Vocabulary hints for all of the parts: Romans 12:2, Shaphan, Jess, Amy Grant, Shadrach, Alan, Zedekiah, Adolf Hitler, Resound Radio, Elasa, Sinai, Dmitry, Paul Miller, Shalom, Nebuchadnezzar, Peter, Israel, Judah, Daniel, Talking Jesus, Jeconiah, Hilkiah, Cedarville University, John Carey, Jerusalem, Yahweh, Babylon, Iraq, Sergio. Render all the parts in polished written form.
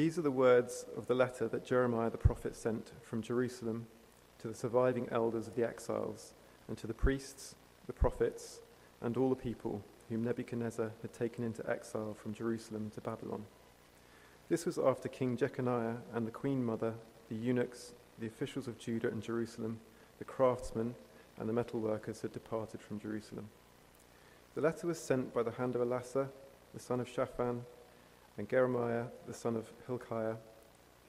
These are the words of the letter that Jeremiah the prophet sent from Jerusalem to the surviving elders of the exiles and to the priests, the prophets, and all the people whom Nebuchadnezzar had taken into exile from Jerusalem to Babylon. This was after King Jeconiah and the queen mother, the eunuchs, the officials of Judah and Jerusalem, the craftsmen, and the metal workers had departed from Jerusalem. The letter was sent by the hand of Elasa, the son of Shaphan, and Jeremiah, the son of Hilkiah,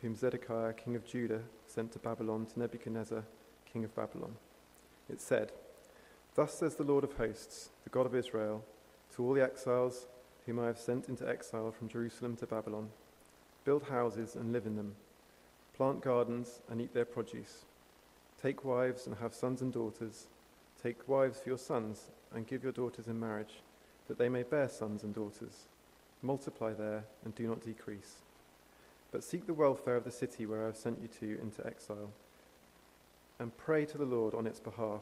whom Zedekiah, king of Judah, sent to Babylon to Nebuchadnezzar, king of Babylon. It said, "Thus says the Lord of hosts, the God of Israel, to all the exiles whom I have sent into exile from Jerusalem to Babylon, build houses and live in them, plant gardens and eat their produce, take wives and have sons and daughters, take wives for your sons and give your daughters in marriage, that they may bear sons and daughters, multiply there and do not decrease. But seek the welfare of the city where I have sent you to into exile, and pray to the Lord on its behalf,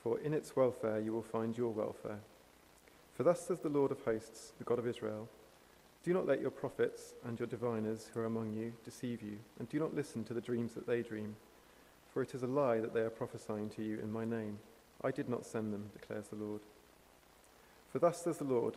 for in its welfare you will find your welfare. For thus says the Lord of hosts, the God of Israel, do not let your prophets and your diviners who are among you deceive you, and do not listen to the dreams that they dream, for it is a lie that they are prophesying to you in my name. I did not send them, declares the Lord. For thus says the Lord,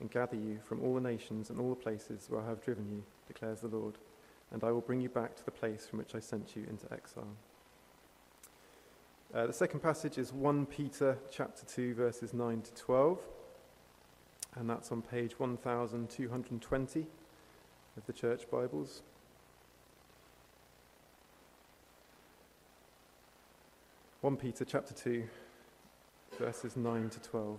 and gather you from all the nations and all the places where I have driven you, declares the Lord, and I will bring you back to the place from which I sent you into exile." The second passage is 1 Peter chapter 2, verses 9 to 12, and that's on page 1220. Of the church Bibles. One Peter chapter 2, verses 9 to 12.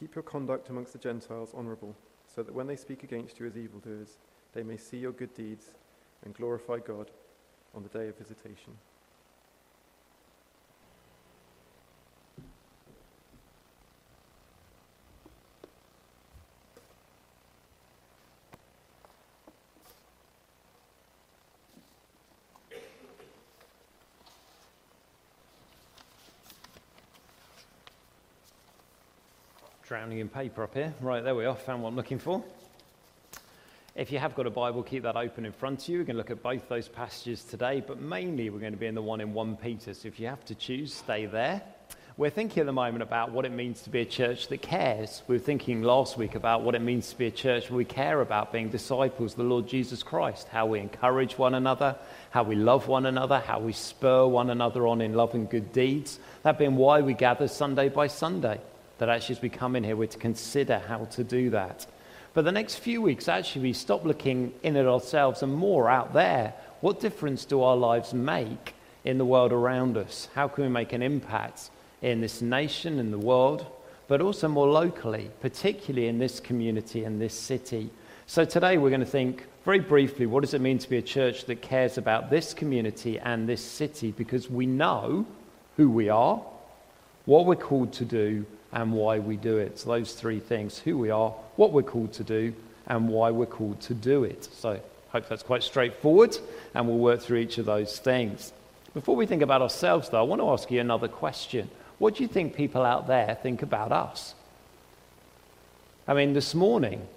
Keep your conduct amongst the Gentiles honourable, so that when they speak against you as evildoers, they may see your good deeds and glorify God on the day of visitation. Drowning in paper up here. Right, there we are. Found what I'm looking for. If you have got a Bible, keep that open in front of you. We're going to look at both those passages today, but mainly we're going to be in the one in 1 Peter. So if you have to choose, stay there. We're thinking at the moment about what it means to be a church that cares. We were thinking last week about what it means to be a church where we care about being disciples of the Lord Jesus Christ, how we encourage one another, how we love one another, how we spur one another on in love and good deeds. That being why we gather Sunday by Sunday. That actually as we come in here, we're to consider how to do that. But the next few weeks, actually, we stop looking in at ourselves and more out there. What difference do our lives make in the world around us? How can we make an impact in this nation, in the world, but also more locally, particularly in this community and this city? So today we're going to think very briefly, what does it mean to be a church that cares about this community and this city? Because we know who we are, what we're called to do, and why we do it. So those three things, who we are, what we're called to do, and why we're called to do it. So I hope that's quite straightforward, and we'll work through each of those things. Before we think about ourselves, though, I want to ask you another question. What do you think people out there think about us? I mean, this morning,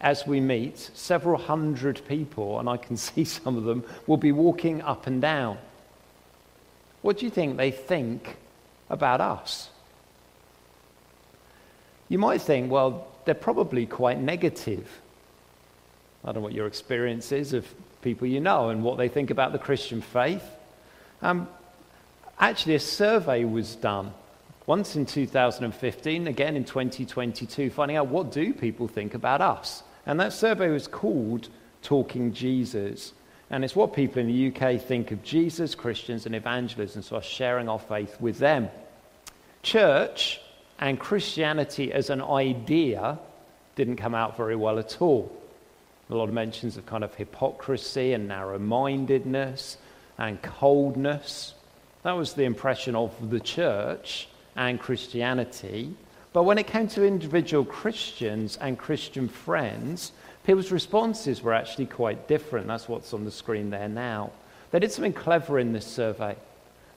as we meet, several hundred people, and I can see some of them, will be walking up and down. What do you think they think about us? You might think, well, they're probably quite negative. I don't know what your experience is of people you know and what they think about the Christian faith. Actually, a survey was done once in 2015, again in 2022, finding out what do people think about us. And that survey was called Talking Jesus. And it's what people in the UK think of Jesus, Christians, and evangelism, so I'm sharing our faith with them. Church and Christianity as an idea didn't come out very well at all. A lot of mentions of kind of hypocrisy and narrow-mindedness and coldness. That was the impression of the church and Christianity. But when it came to individual Christians and Christian friends, people's responses were actually quite different. That's what's on the screen there now. They did something clever in this survey.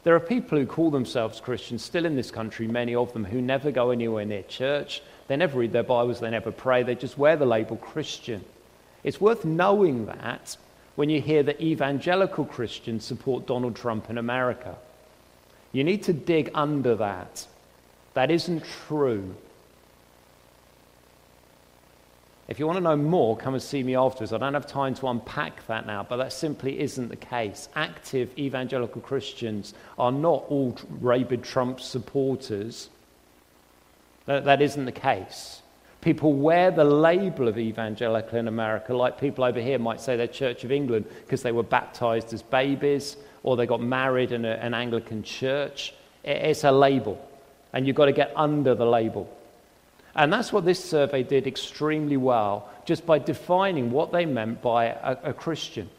There are people who call themselves Christians still in this country, many of them, who never go anywhere near church. They never read their Bibles. They never pray. They just wear the label Christian. It's worth knowing that when you hear that evangelical Christians support Donald Trump in America. You need to dig under that. That isn't true. If you want to know more, come and see me afterwards. I don't have time to unpack that now, but that simply isn't the case. Active evangelical Christians are not all rabid Trump supporters. That isn't the case. People wear the label of evangelical in America, like people over here might say they're Church of England because they were baptized as babies or they got married in an Anglican church. It's a label, and you've got to get under the label. And that's what this survey did extremely well, just by defining what they meant by a Christian.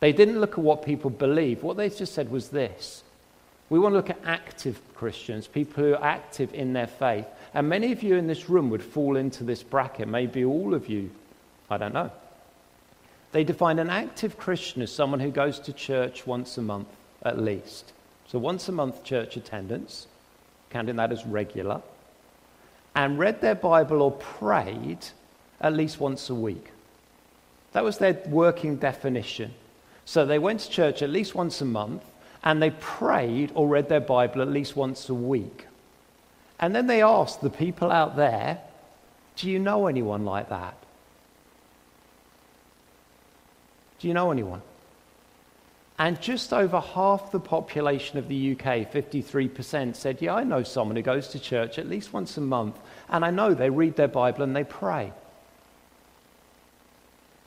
They didn't look at what people believe. What they just said was this. We want to look at active Christians, people who are active in their faith. And many of you in this room would fall into this bracket, maybe all of you. I don't know. They define an active Christian as someone who goes to church once a month at least. So once a month church attendance, counting that as regular. And read their Bible or prayed at least once a week. That was their working definition. So they went to church at least once a month, and they prayed or read their Bible at least once a week. And then they asked the people out there, do you know anyone like that? Do you know anyone? And just over half the population of the UK, 53%, said, yeah, I know someone who goes to church at least once a month, and I know they read their Bible and they pray.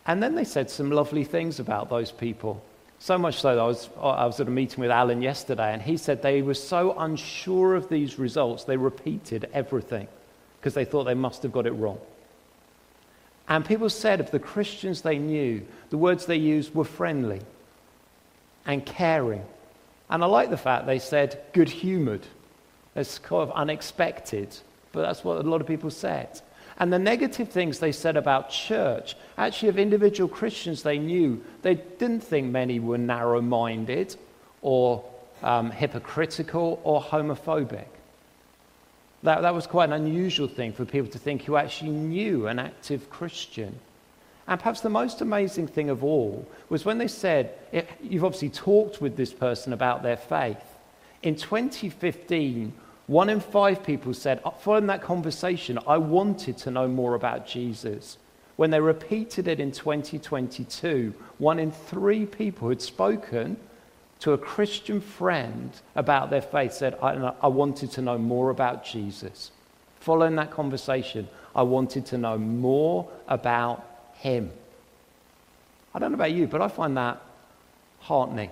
And then they said some lovely things about those people. So much so that I was at a meeting with Alan yesterday, and he said they were so unsure of these results, they repeated everything because they thought they must have got it wrong. And people said of the Christians they knew, the words they used were friendly and caring. And I like the fact they said good-humoured. It's kind of unexpected, but that's what a lot of people said. And the negative things they said about church, actually of individual Christians they knew, they didn't think many were narrow-minded or hypocritical or homophobic. That was quite an unusual thing for people to think who actually knew an active Christian. And perhaps the most amazing thing of all was when they said, you've obviously talked with this person about their faith. In 2015, 1 in 5 people said, following that conversation, I wanted to know more about Jesus. When they repeated it in 2022, 1 in 3 people who'd spoken to a Christian friend about their faith said, I wanted to know more about Jesus. Following that conversation, I wanted to know more about Jesus. Him. I don't know about you, but I find that heartening.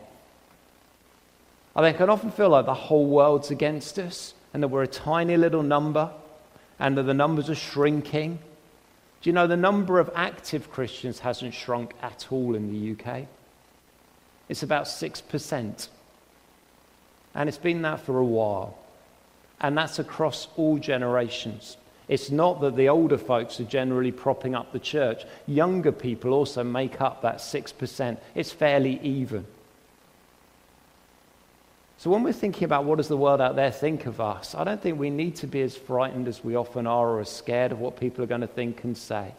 I think I often feel like the whole world's against us and that we're a tiny little number and that the numbers are shrinking. Do you know the number of active Christians hasn't shrunk at all in the UK? It's about 6%. And it's been that for a while. And that's across all generations. It's not that the older folks are generally propping up the church. Younger people also make up that 6%. It's fairly even. So when we're thinking about what does the world out there think of us, I don't think we need to be as frightened as we often are or as scared of what people are going to think and say.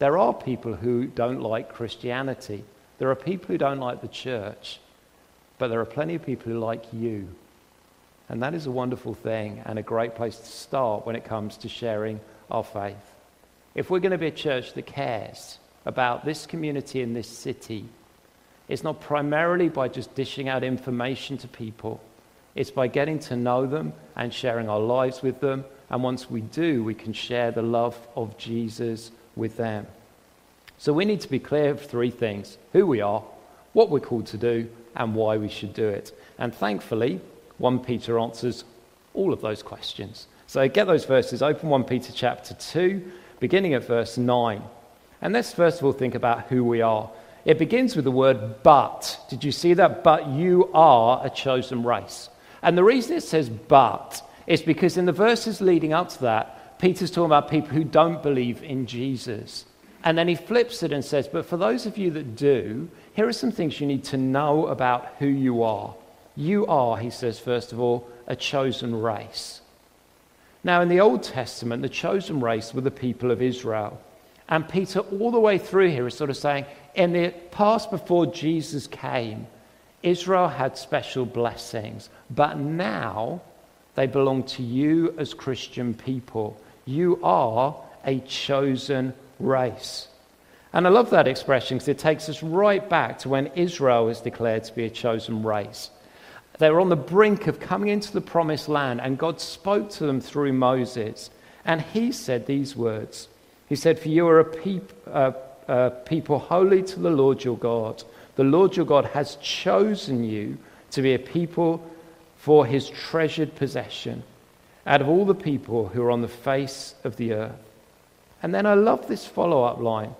There are people who don't like Christianity. There are people who don't like the church. But there are plenty of people who like you. And that is a wonderful thing and a great place to start when it comes to sharing our faith. If we're going to be a church that cares about this community and this city, it's not primarily by just dishing out information to people, It's by getting to know them and sharing our lives with them. And once we do, we can share the love of Jesus with them. So we need to be clear of three things: who we are, what we're called to do, and why we should do it. And thankfully, 1 Peter answers all of those questions. So get those verses open, 1 Peter chapter 2, beginning at verse 9. And let's first of all think about who we are. It begins with the word but. Did you see that? But you are a chosen race. And the reason it says but is because in the verses leading up to that, Peter's talking about people who don't believe in Jesus. And then he flips it and says, but for those of you that do, here are some things you need to know about who you are. You are, he says, first of all, a chosen race. Now, in the Old Testament, the chosen race were the people of Israel. And Peter, all the way through here, is sort of saying, in the past before Jesus came, Israel had special blessings, but now they belong to you as Christian people. You are a chosen race. And I love that expression because it takes us right back to when Israel is declared to be a chosen race. They were on the brink of coming into the promised land, and God spoke to them through Moses. And he said these words. He said, for you are a people holy to the Lord your God. The Lord your God has chosen you to be a people for his treasured possession out of all the people who are on the face of the earth. And then I love this follow-up line.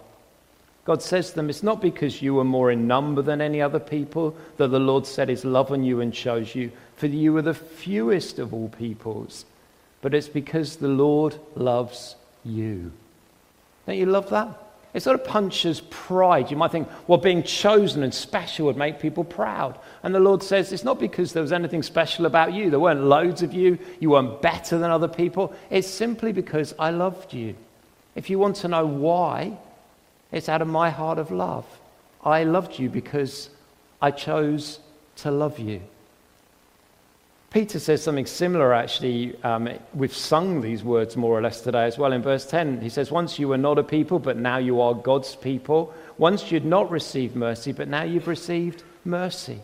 God says to them, it's not because you were more in number than any other people that the Lord set his love on you and chose you, for you were the fewest of all peoples, but it's because the Lord loves you. Don't you love that? It sort of punches pride. You might think, well, being chosen and special would make people proud. And the Lord says, it's not because there was anything special about you. There weren't loads of you. You weren't better than other people. It's simply because I loved you. If you want to know why, it's out of my heart of love. I loved you because I chose to love you. Peter says something similar, actually. We've sung these words more or less today as well. In verse 10, he says, once you were not a people, but now you are God's people. Once you'd not received mercy, but now you've received mercy.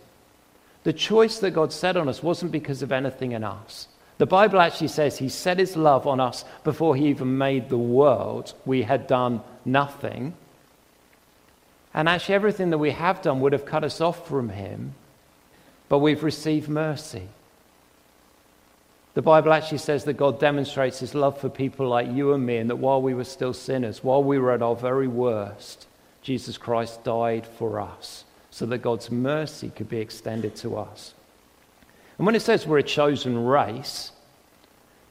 The choice that God set on us wasn't because of anything in us. The Bible actually says he set his love on us before he even made the world. We had done nothing. And actually everything that we have done would have cut us off from him, but we've received mercy. The Bible actually says that God demonstrates his love for people like you and me, and that while we were still sinners, while we were at our very worst, Jesus Christ died for us so that God's mercy could be extended to us. And when it says we're a chosen race,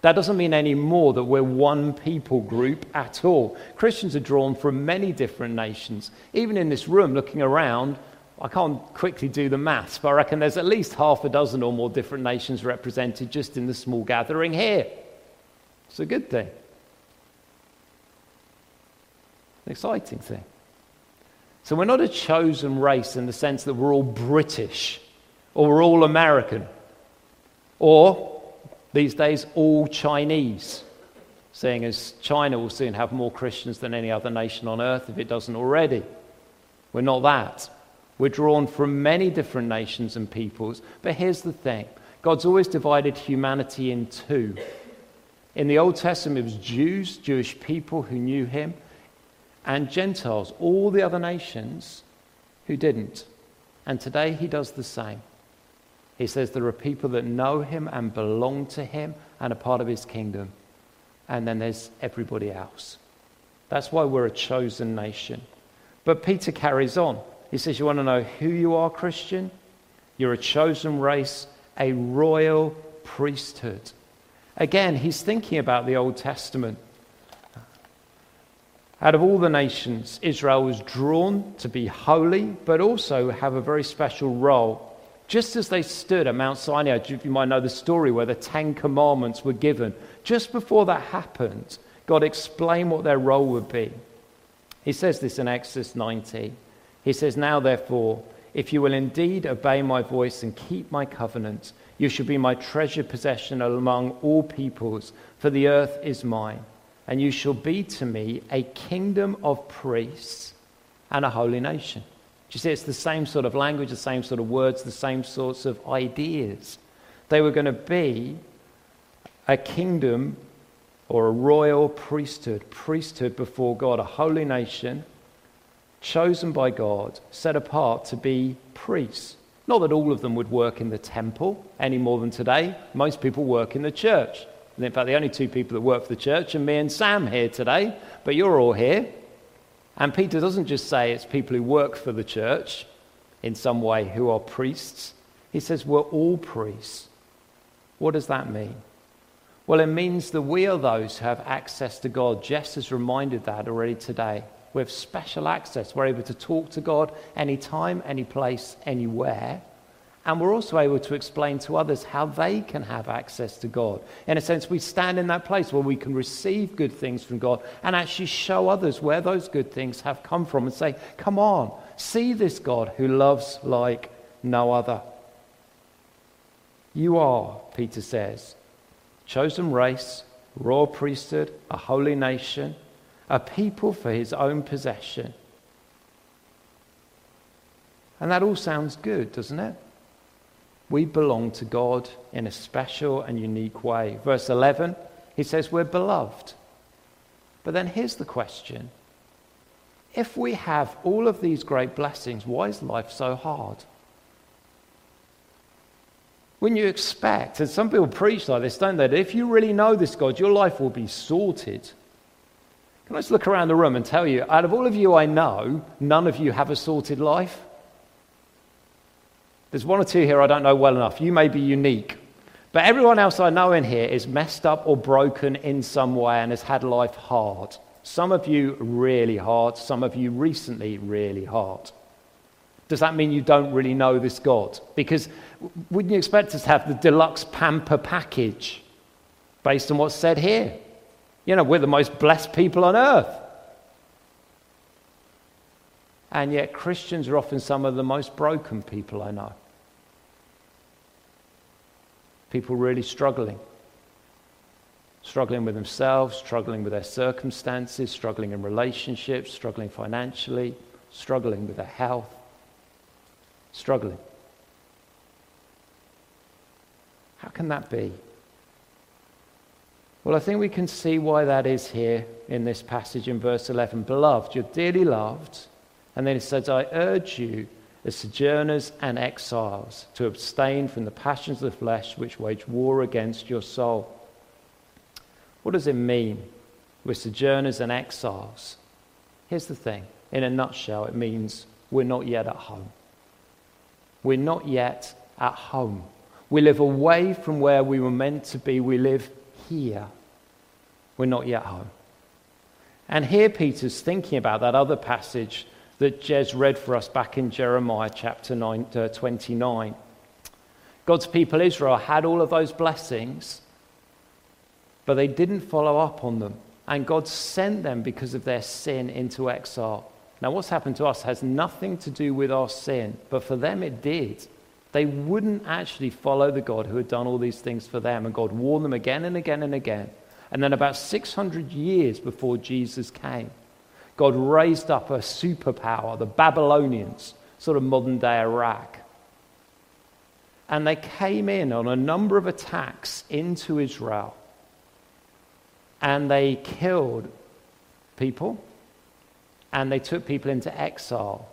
that doesn't mean anymore that we're one people group at all. Christians are drawn from many different nations. Even in this room, looking around, I can't quickly do the maths, but I reckon there's at least half a dozen or more different nations represented just in the small gathering here. It's a good thing. An exciting thing. So we're not a chosen race in the sense that we're all British, or we're all American, or these days all Chinese, seeing as China will soon have more Christians than any other nation on earth if it doesn't already. We're not that. We're drawn from many different nations and peoples. But here's the thing. God's always divided humanity in two. In the Old Testament, it was Jews, Jewish people who knew him, and Gentiles, all the other nations who didn't. And today he does the same. He says there are people that know him and belong to him and are part of his kingdom. And then there's everybody else. That's why we're a chosen nation. But Peter carries on. He says, you want to know who you are, Christian? You're a chosen race, a royal priesthood. Again, he's thinking about the Old Testament. Out of all the nations, Israel was drawn to be holy, but also have a very special role. Just as they stood at Mount Sinai, you might know the story where the Ten Commandments were given. Just before that happened, God explained what their role would be. He says this in Exodus 19. He says, now therefore, if you will indeed obey my voice and keep my covenant, you shall be my treasured possession among all peoples, for the earth is mine, and you shall be to me a kingdom of priests and a holy nation. Do you see, it's the same sort of language, the same sort of words, the same sorts of ideas. They were going to be a kingdom or a royal priesthood before God, a holy nation chosen by God, set apart to be priests. Not that all of them would work in the temple any more than today. Most people work in the church. And in fact, the only two people that work for the church are me and Sam here today, but you're all here. And Peter doesn't just say it's people who work for the church in some way who are priests. He says we're all priests. What does that mean? Well, it means that we are those who have access to God. Jess has reminded that already today. We have special access. We're able to talk to God anytime, any place, anywhere. And we're also able to explain to others how they can have access to God. In a sense, we stand in that place where we can receive good things from God and actually show others where those good things have come from and say, come on, see this God who loves like no other. You are, Peter says, chosen race, royal priesthood, a holy nation, a people for his own possession. And that all sounds good, doesn't it? We belong to God in a special and unique way. Verse 11, he says we're beloved. But then here's the question. If we have all of these great blessings, why is life so hard? When you expect, and some people preach like this, don't they, that if you really know this God, your life will be sorted. Can I just look around the room and tell you, out of all of you I know, none of you have a sorted life. There's one or two here I don't know well enough. You may be unique. But everyone else I know in here is messed up or broken in some way and has had life hard. Some of you really hard. Some of you recently really hard. Does that mean you don't really know this God? Because wouldn't you expect us to have the deluxe pamper package based on what's said here? You know, we're the most blessed people on earth. And yet Christians are often some of the most broken people I know. People really struggling. Struggling with themselves, struggling with their circumstances, struggling in relationships, struggling financially, struggling with their health. Struggling. How can that be? Well, I think we can see why that is here in this passage in verse 11. Beloved, you're dearly loved. And then it says, I urge you as sojourners and exiles to abstain from the passions of the flesh which wage war against your soul. What does it mean? We're sojourners and exiles. Here's the thing. In a nutshell, it means we're not yet at home. We're not yet at home. We live away from where we were meant to be. We live here. We're not yet home. And here Peter's thinking about that other passage that Jez read for us back in Jeremiah chapter 29. God's people Israel had all of those blessings, but they didn't follow up on them. And God sent them because of their sin into exile. Now, what's happened to us has nothing to do with our sin, but for them it did. They wouldn't actually follow the God who had done all these things for them, and God warned them again and again and again. And then about 600 years before Jesus came, God raised up a superpower, the Babylonians, sort of modern-day Iraq. And they came in on a number of attacks into Israel, and they killed people. And they took people into exile.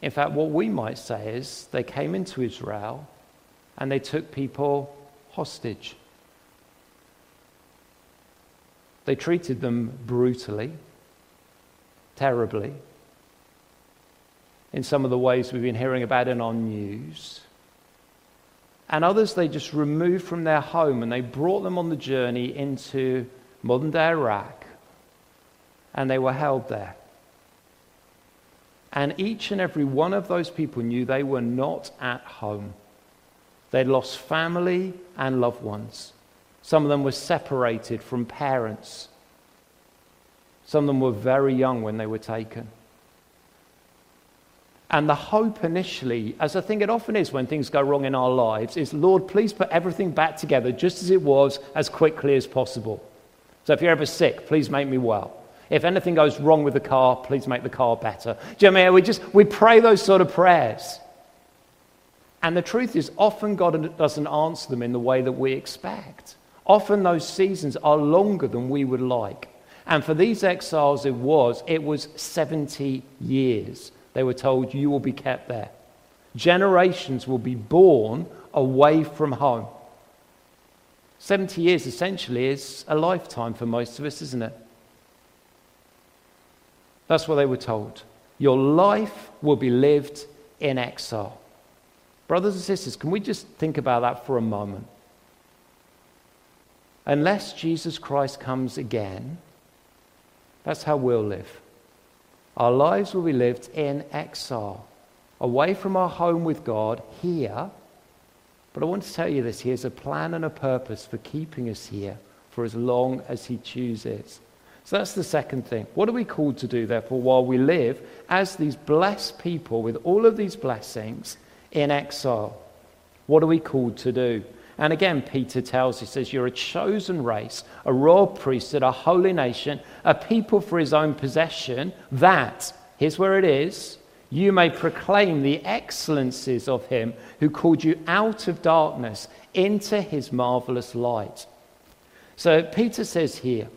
In fact, what we might say is they came into Israel and they took people hostage. They treated them brutally, terribly, in some of the ways we've been hearing about in our news. And others they just removed from their home and they brought them on the journey into modern-day Iraq. And they were held there. And each and every one of those people knew they were not at home. They'd lost family and loved ones. Some of them were separated from parents. Some of them were very young when they were taken. And the hope initially, as I think it often is when things go wrong in our lives, is, Lord, please put everything back together just as it was, as quickly as possible. So if you're ever sick, please make me well. If anything goes wrong with the car, please make the car better. Do you know what I mean? We pray those sort of prayers. And the truth is, often God doesn't answer them in the way that we expect. Often those seasons are longer than we would like. And for these exiles, it was 70 years. They were told, you will be kept there. Generations will be born away from home. 70 years essentially is a lifetime for most of us, isn't it? That's what they were told. Your life will be lived in exile. Brothers and sisters, can we just think about that for a moment? Unless Jesus Christ comes again, that's how we'll live. Our lives will be lived in exile, away from our home with God here. But I want to tell you this, he has a plan and a purpose for keeping us here for as long as he chooses. So that's the second thing. What are we called to do, therefore, while we live as these blessed people with all of these blessings in exile? What are we called to do? And again, Peter tells, he says, you're a chosen race, a royal priesthood, a holy nation, a people for his own possession, that, here's where it is, you may proclaim the excellencies of him who called you out of darkness into his marvelous light. So Peter says here,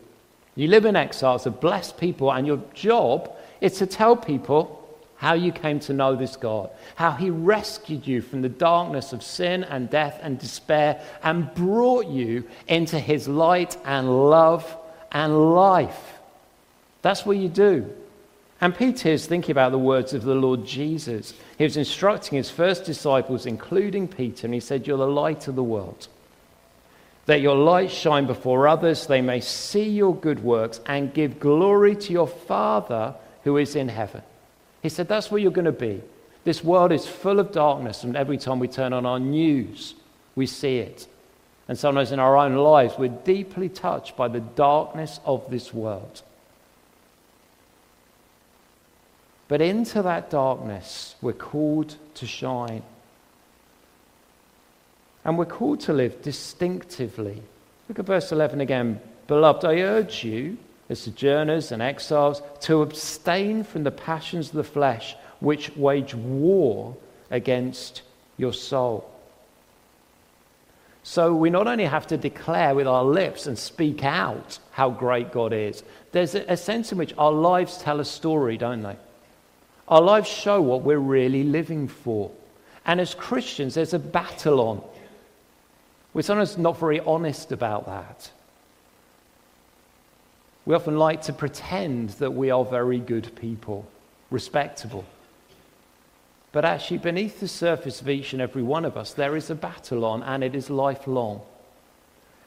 you live in exile as a blessed people, and your job is to tell people how you came to know this God, how he rescued you from the darkness of sin and death and despair and brought you into his light and love and life. That's what you do. And Peter is thinking about the words of the Lord Jesus. He was instructing his first disciples, including Peter, and he said, you're the light of the world. Let your light shine before others, they may see your good works and give glory to your Father who is in heaven. He said, that's where you're going to be. This world is full of darkness, and every time we turn on our news, we see it. And sometimes in our own lives, we're deeply touched by the darkness of this world. But into that darkness, we're called to shine. And we're called to live distinctively. Look at verse 11 again. Beloved, I urge you, as sojourners and exiles, to abstain from the passions of the flesh, which wage war against your soul. So we not only have to declare with our lips and speak out how great God is, there's a sense in which our lives tell a story, don't they? Our lives show what we're really living for. And as Christians, there's a battle on. We're sometimes not very honest about that. We often like to pretend that we are very good people, respectable. But actually, beneath the surface of each and every one of us, there is a battle on, and it is lifelong.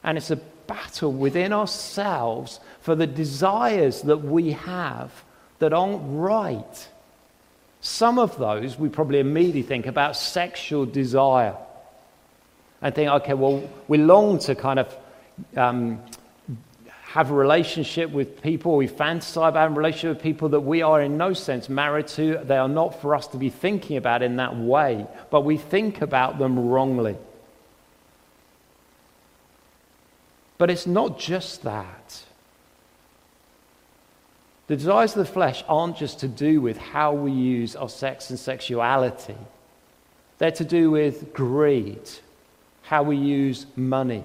And it's a battle within ourselves for the desires that we have that aren't right. Some of those, we probably immediately think about sexual desire and think, okay, well, we long to kind of have a relationship with people. We fantasize about having a relationship with people that we are in no sense married to. They are not for us to be thinking about in that way, but we think about them wrongly. But it's not just that. The desires of the flesh aren't just to do with how we use our sex and sexuality. They're to do with greed, how we use money.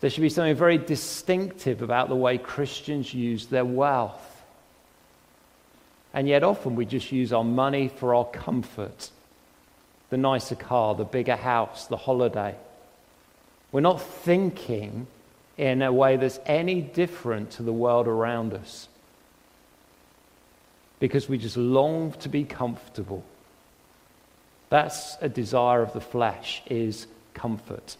There should be something very distinctive about the way Christians use their wealth. And yet often we just use our money for our comfort. The nicer car, the bigger house, the holiday. We're not thinking in a way that's any different to the world around us. Because we just long to be comfortable. That's a desire of the flesh, is comfort.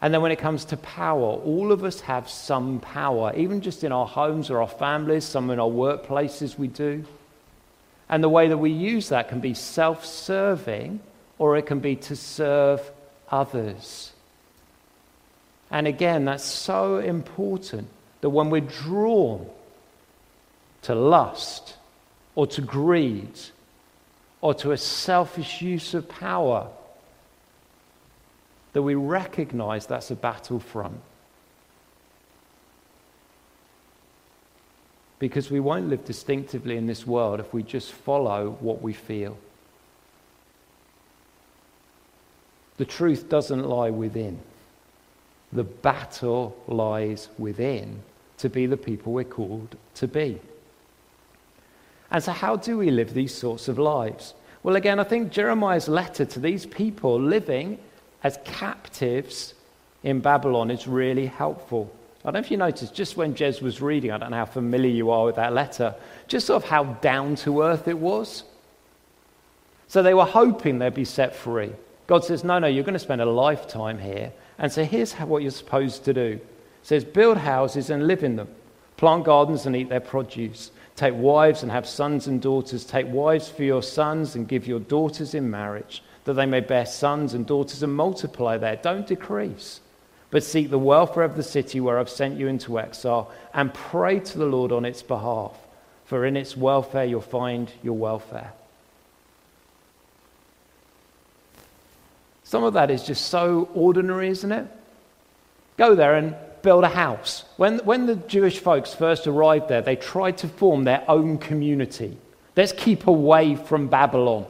And then when it comes to power, all of us have some power, even just in our homes or our families, some in our workplaces we do. And the way that we use that can be self-serving, or it can be to serve others. And again, that's so important that when we're drawn to lust or to greed or to a selfish use of power, that we recognize that's a battlefront. Because we won't live distinctively in this world if we just follow what we feel. The truth doesn't lie within. The battle lies within to be the people we're called to be. And so how do we live these sorts of lives? Well, again, I think Jeremiah's letter to these people living as captives in Babylon is really helpful. I don't know if you noticed, just when Jez was reading, I don't know how familiar you are with that letter, just sort of how down to earth it was. So they were hoping they'd be set free. God says, no, you're going to spend a lifetime here. And so here's what you're supposed to do. It says, build houses and live in them. Plant gardens and eat their produce. Take wives and have sons and daughters. Take wives for your sons and give your daughters in marriage, that they may bear sons and daughters and multiply there. Don't decrease. But seek the welfare of the city where I've sent you into exile, and pray to the Lord on its behalf, for in its welfare you'll find your welfare. Some of that is just so ordinary, isn't it? Go there and build a house. When the Jewish folks first arrived there, they tried to form their own community. Let's keep away from Babylon.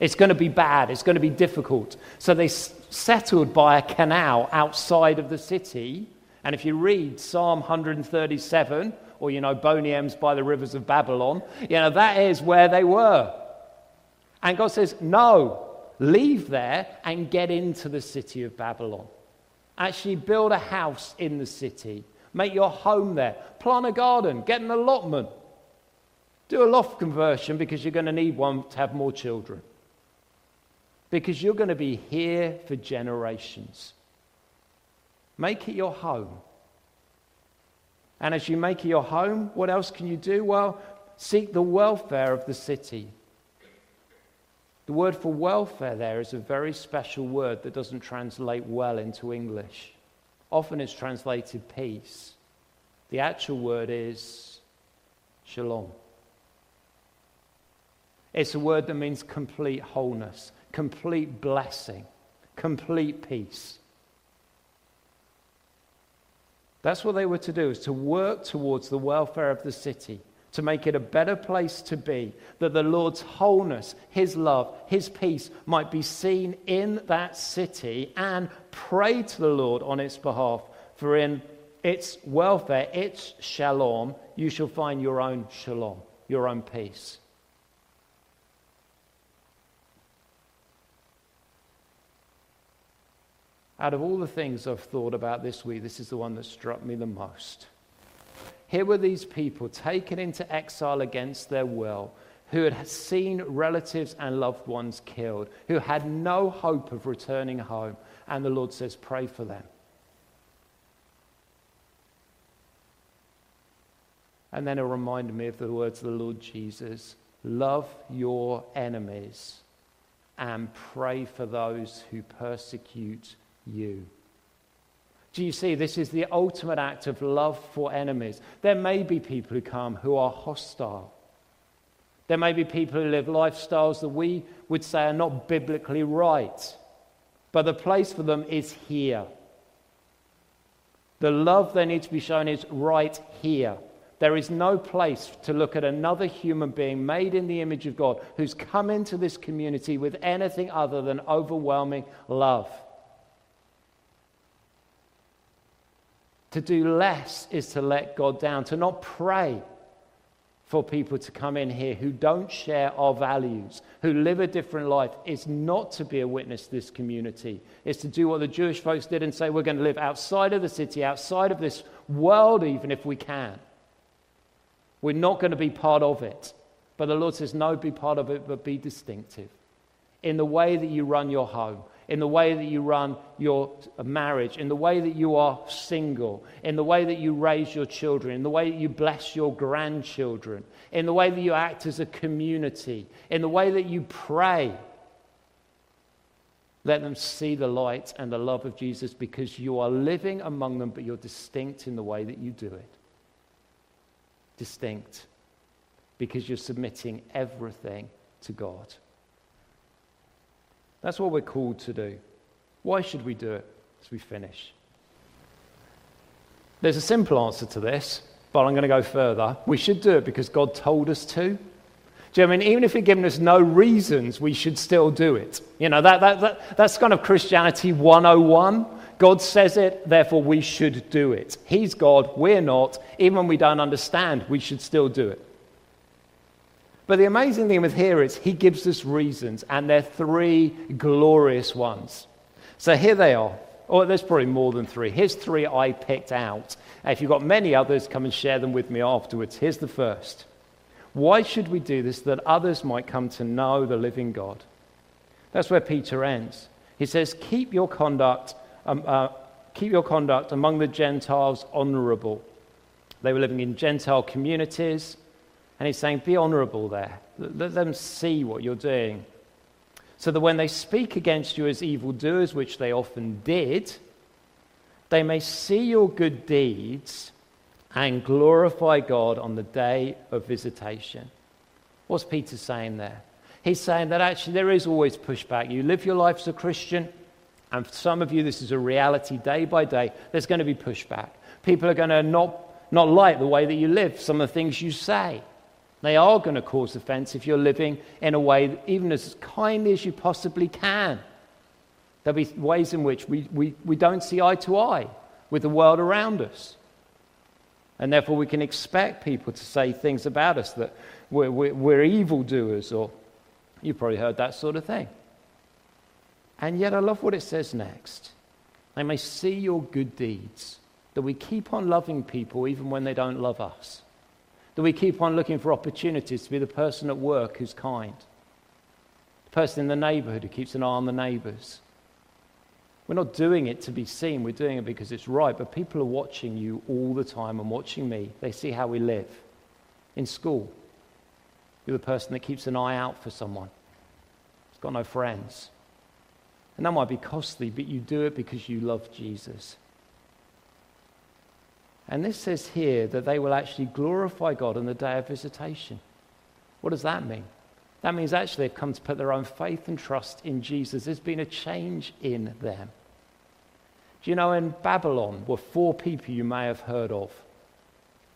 It's going to be bad. It's going to be difficult. So they settled by a canal outside of the city. And if you read Psalm 137, or Boniem's by the rivers of Babylon, that is where they were. And God says, no, leave there and get into the city of Babylon. Actually build a house in the city. Make your home there. Plant a garden. Get an allotment. Do a loft conversion, because you're going to need one to have more children. Because you're going to be here for generations. Make it your home. And as you make it your home, what else can you do? Well, seek the welfare of the city. The word for welfare there is a very special word that doesn't translate well into English. Often it's translated peace. The actual word is shalom. It's a word that means complete wholeness, complete blessing, complete peace. That's what they were to do, is to work towards the welfare of the city, to make it a better place to be, that the Lord's wholeness, his love, his peace might be seen in that city, and pray to the Lord on its behalf, for in its welfare, its shalom, you shall find your own shalom, your own peace. Out of all the things I've thought about this week, this is the one that struck me the most. Here were these people taken into exile against their will, who had seen relatives and loved ones killed, who had no hope of returning home, and the Lord says, pray for them. And then it reminded me of the words of the Lord Jesus, love your enemies and pray for those who persecute you. Do you see, this is the ultimate act of love for enemies. There may be people who come who are hostile. There may be people who live lifestyles that we would say are not biblically right. But the place for them is here. The love they need to be shown is right here. There is no place to look at another human being made in the image of God who's come into this community with anything other than overwhelming love. To do less is to let God down, to not pray for people to come in here who don't share our values, who live a different life. It's not to be a witness to this community. It's to do what the Jewish folks did and say, we're going to live outside of the city, outside of this world, even if we can. We're not going to be part of it. But the Lord says, no, be part of it, but be distinctive. In the way that you run your home, in the way that you run your marriage, in the way that you are single, in the way that you raise your children, in the way that you bless your grandchildren, in the way that you act as a community, in the way that you pray. Let them see the light and the love of Jesus, because you are living among them, but you're distinct in the way that you do it. Distinct, because you're submitting everything to God. That's what we're called to do. Why should we do it? As we finish, there's a simple answer to this, but I'm going to go further. We should do it because God told us to. Do you know what I mean? Even if it's given us no reasons, we should still do it. You know, that's kind of Christianity 101. God says it, therefore we should do it. He's God, we're not. Even when we don't understand, we should still do it. But the amazing thing with here is he gives us reasons, and they're three glorious ones. So here they are. Oh, there's probably more than three. Here's three I picked out. And if you've got many others, come and share them with me afterwards. Here's the first. Why should we do this? That others might come to know the living God. That's where Peter ends. He says, keep your conduct among the Gentiles honorable. They were living in Gentile communities, and he's saying, be honorable there. Let them see what you're doing. So that when they speak against you as evildoers, which they often did, they may see your good deeds and glorify God on the day of visitation. What's Peter saying there? He's saying that actually there is always pushback. You live your life as a Christian, and for some of you this is a reality day by day. There's going to be pushback. People are going to not like the way that you live, some of the things you say. They are going to cause offense if you're living in a way even as kindly as you possibly can. There'll be ways in which we don't see eye to eye with the world around us. And therefore we can expect people to say things about us that we're evildoers, or you've probably heard that sort of thing. And yet I love what it says next. They may see your good deeds, that we keep on loving people even when they don't love us, that we keep on looking for opportunities to be the person at work who's kind, the person in the neighborhood who keeps an eye on the neighbors. We're not doing it to be seen. We're doing it because it's right. But people are watching you all the time and watching me. They see how we live. In school, you're the person that keeps an eye out for someone who's got no friends. And that might be costly, but you do it because you love Jesus. And this says here that they will actually glorify God on the day of visitation. What does that mean? That means actually they've come to put their own faith and trust in Jesus. There's been a change in them. Do you know, in Babylon were four people you may have heard of.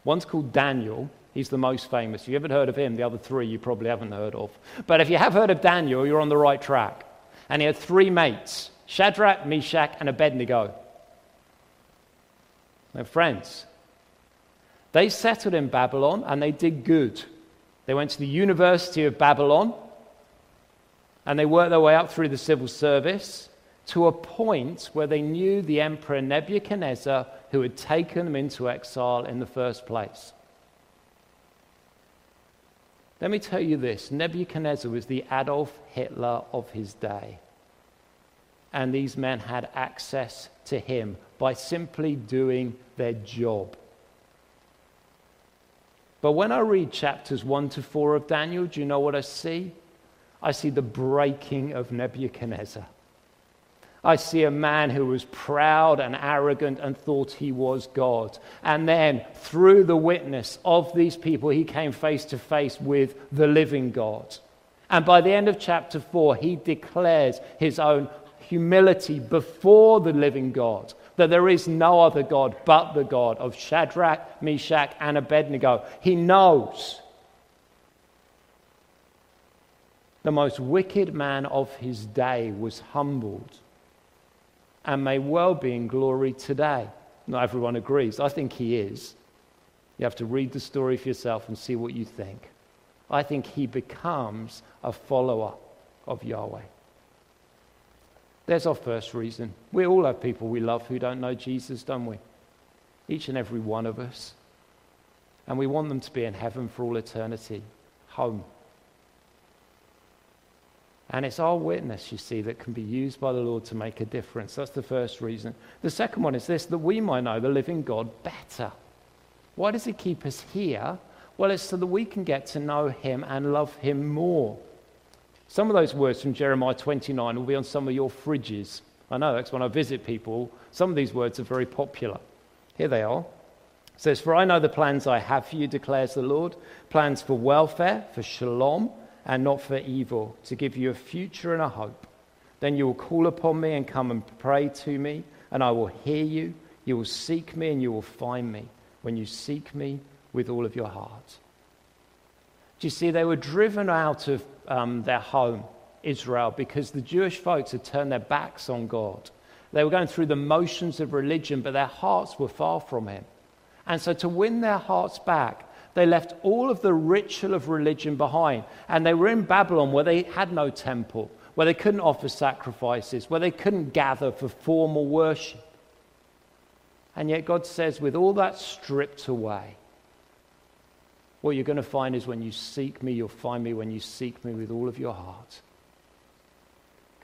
One's called Daniel. He's the most famous. If you haven't heard of him, the other three you probably haven't heard of. But if you have heard of Daniel, you're on the right track. And he had three mates, Shadrach, Meshach, and Abednego. They're friends. They settled in Babylon and they did good. They went to the University of Babylon and they worked their way up through the civil service to a point where they knew the Emperor Nebuchadnezzar, who had taken them into exile in the first place. Let me tell you this, Nebuchadnezzar was the Adolf Hitler of his day. And these men had access to him by simply doing their job. But when I read chapters 1 to 4 of Daniel, do you know what I see? I see the breaking of Nebuchadnezzar. I see a man who was proud and arrogant and thought he was God. And then through the witness of these people, he came face to face with the living God. And by the end of chapter 4, he declares his own humility before the living God, that there is no other God but the God of Shadrach, Meshach, and Abednego. He knows the most wicked man of his day was humbled and may well be in glory today. Not everyone agrees. I think he is. You have to read the story for yourself and see what you think. I think he becomes a follower of Yahweh. There's our first reason. We all have people we love who don't know Jesus, don't we? Each and every one of us. And we want them to be in heaven for all eternity, home. And it's our witness, you see, that can be used by the Lord to make a difference. That's the first reason. The second one is this, that we might know the living God better. Why does he keep us here? Well, it's so that we can get to know him and love him more. Some of those words from Jeremiah 29 will be on some of your fridges. I know, that's when I visit people. Some of these words are very popular. Here they are. It says, "For I know the plans I have for you, declares the Lord, plans for welfare, for shalom, and not for evil, to give you a future and a hope. Then you will call upon me and come and pray to me, and I will hear you. You will seek me and you will find me, when you seek me with all of your heart." Do you see, they were driven out of their home, Israel, because the Jewish folks had turned their backs on God. They were going through the motions of religion, but their hearts were far from him. And so to win their hearts back, they left all of the ritual of religion behind. And they were in Babylon, where they had no temple, where they couldn't offer sacrifices, where they couldn't gather for formal worship. And yet God says, with all that stripped away, what you're going to find is when you seek me, you'll find me when you seek me with all of your heart.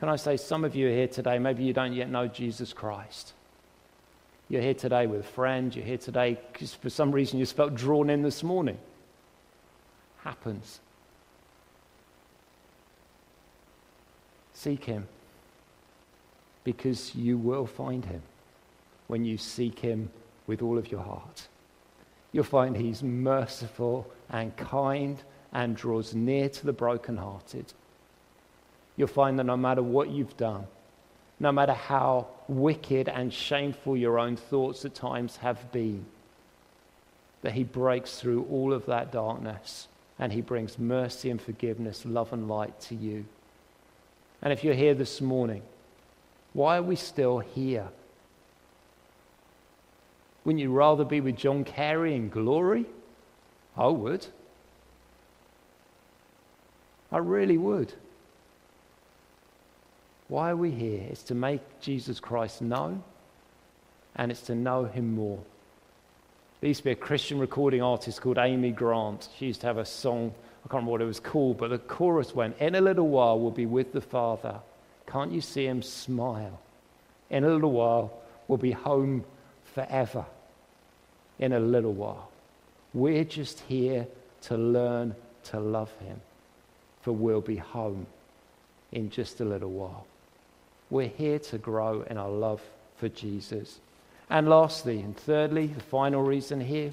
Can I say, some of you are here today, maybe you don't yet know Jesus Christ. You're here today with a friend, you're here today because for some reason you felt drawn in this morning. Happens. Seek him, because you will find him when you seek him with all of your heart. You'll find he's merciful and kind and draws near to the brokenhearted. You'll find that no matter what you've done, no matter how wicked and shameful your own thoughts at times have been, that he breaks through all of that darkness and he brings mercy and forgiveness, love and light to you. And if you're here this morning, why are we still here? Wouldn't you rather be with John Carey in glory? I would. I really would. Why are we here? It's to make Jesus Christ known, and it's to know him more. There used to be a Christian recording artist called Amy Grant. She used to have a song, I can't remember what it was called, but the chorus went, in a little while we'll be with the Father. Can't you see him smile? In a little while we'll be home forever. In a little while. We're just here to learn to love him, for we'll be home in just a little while. We're here to grow in our love for Jesus. And lastly, and thirdly, the final reason here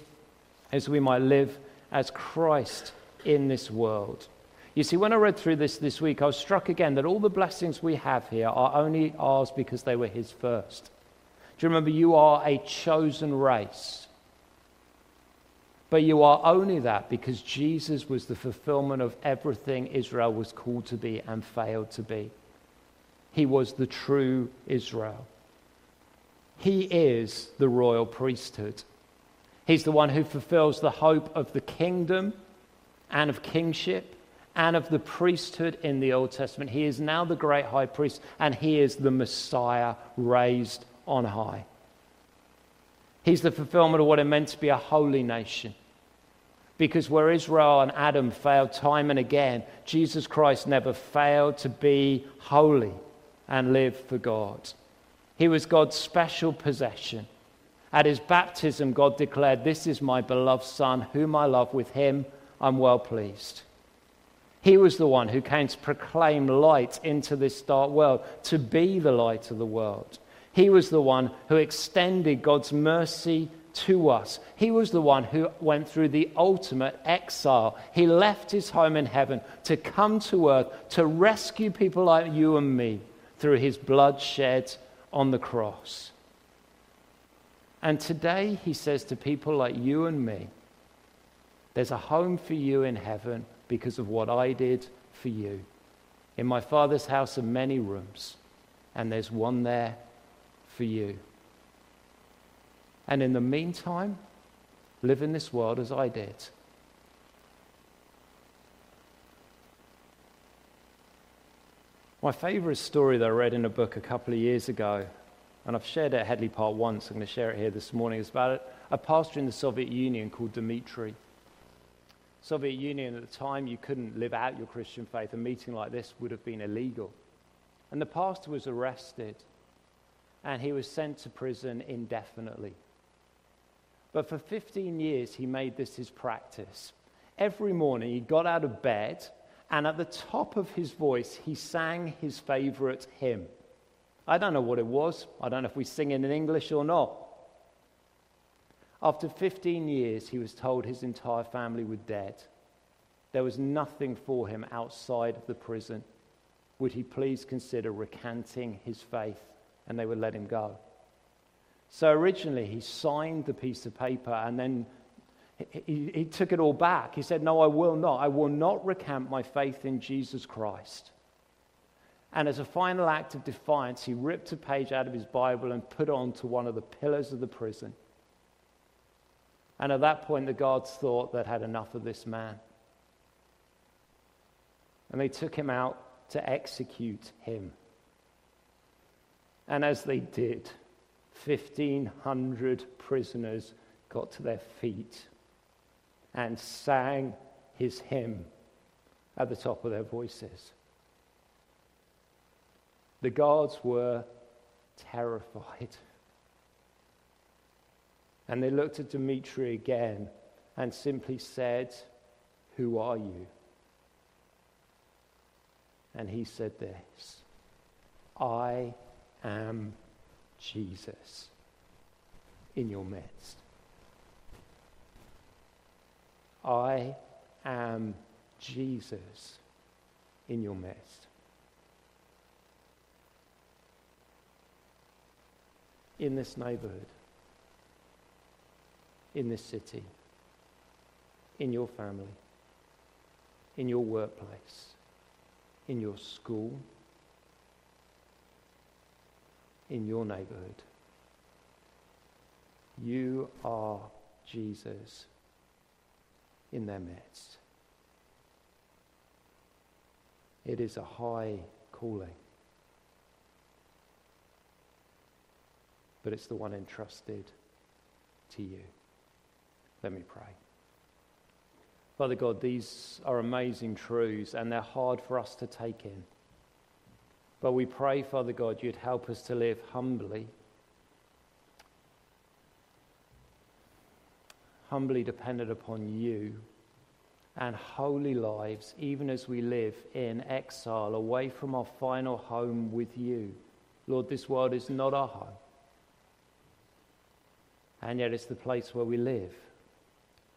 is we might live as Christ in this world. You see, when I read through this week, I was struck again that all the blessings we have here are only ours because they were his first. Do you remember, you are a chosen race? But you are only that because Jesus was the fulfillment of everything Israel was called to be and failed to be. He was the true Israel. He is the royal priesthood. He's the one who fulfills the hope of the kingdom and of kingship and of the priesthood in the Old Testament. He is now the great high priest, and he is the Messiah raised on high. He's the fulfillment of what it meant to be a holy nation. Because where Israel and Adam failed time and again, Jesus Christ never failed to be holy and live for God. He was God's special possession. At his baptism, God declared, "This is my beloved Son, whom I love. With him I'm well pleased." He was the one who came to proclaim light into this dark world, to be the light of the world. He was the one who extended God's mercy to us. He was the one who went through the ultimate exile. He left his home in heaven to come to earth to rescue people like you and me through his blood shed on the cross. And today he says to people like you and me, there's a home for you in heaven because of what I did for you. In my Father's house are many rooms, and there's one there for you. And in the meantime, live in this world as I did. My favourite story that I read in a book a couple of years ago, and I've shared it at Headley Park once, I'm going to share it here this morning, is about a pastor in the Soviet Union called Dmitry. Soviet Union, at the time, you couldn't live out your Christian faith. A meeting like this would have been illegal. And the pastor was arrested, and he was sent to prison indefinitely. But for 15 years, he made this his practice. Every morning, he got out of bed, and at the top of his voice, he sang his favorite hymn. I don't know what it was. I don't know if we sing it in English or not. After 15 years, he was told his entire family were dead. There was nothing for him outside of the prison. Would he please consider recanting his faith? And they would let him go. So originally he signed the piece of paper, and then He took it all back. He said, no, I will not. I will not recant my faith in Jesus Christ. And as a final act of defiance, he ripped a page out of his Bible and put it onto one of the pillars of the prison. And at that point, the guards thought they'd had enough of this man. And they took him out to execute him. And as they did, 1,500 prisoners got to their feet and sang his hymn at the top of their voices. The guards were terrified. And they looked at Dmitry again and simply said, who are you? And he said this, I am Jesus in your midst. I am Jesus in your midst. In this neighborhood, in this city, in your family, in your workplace, in your school, in your neighborhood, you are Jesus in their midst. It is a high calling, but it's the one entrusted to you. Let me pray. Father God, these are amazing truths and they're hard for us to take in. But we pray, Father God, you'd help us to live humbly. Humbly dependent upon you, and holy lives, even as we live in exile, away from our final home with you. Lord, this world is not our home, and yet it's the place where we live.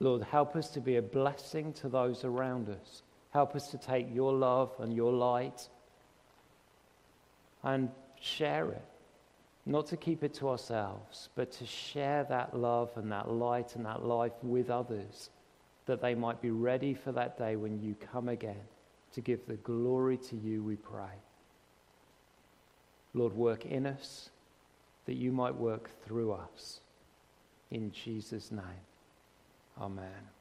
Lord, help us to be a blessing to those around us. Help us to take your love and your light and share it. Not to keep it to ourselves, but to share that love and that light and that life with others, that they might be ready for that day when you come again, to give the glory to you, we pray. Lord, work in us, that you might work through us. In Jesus' name, amen.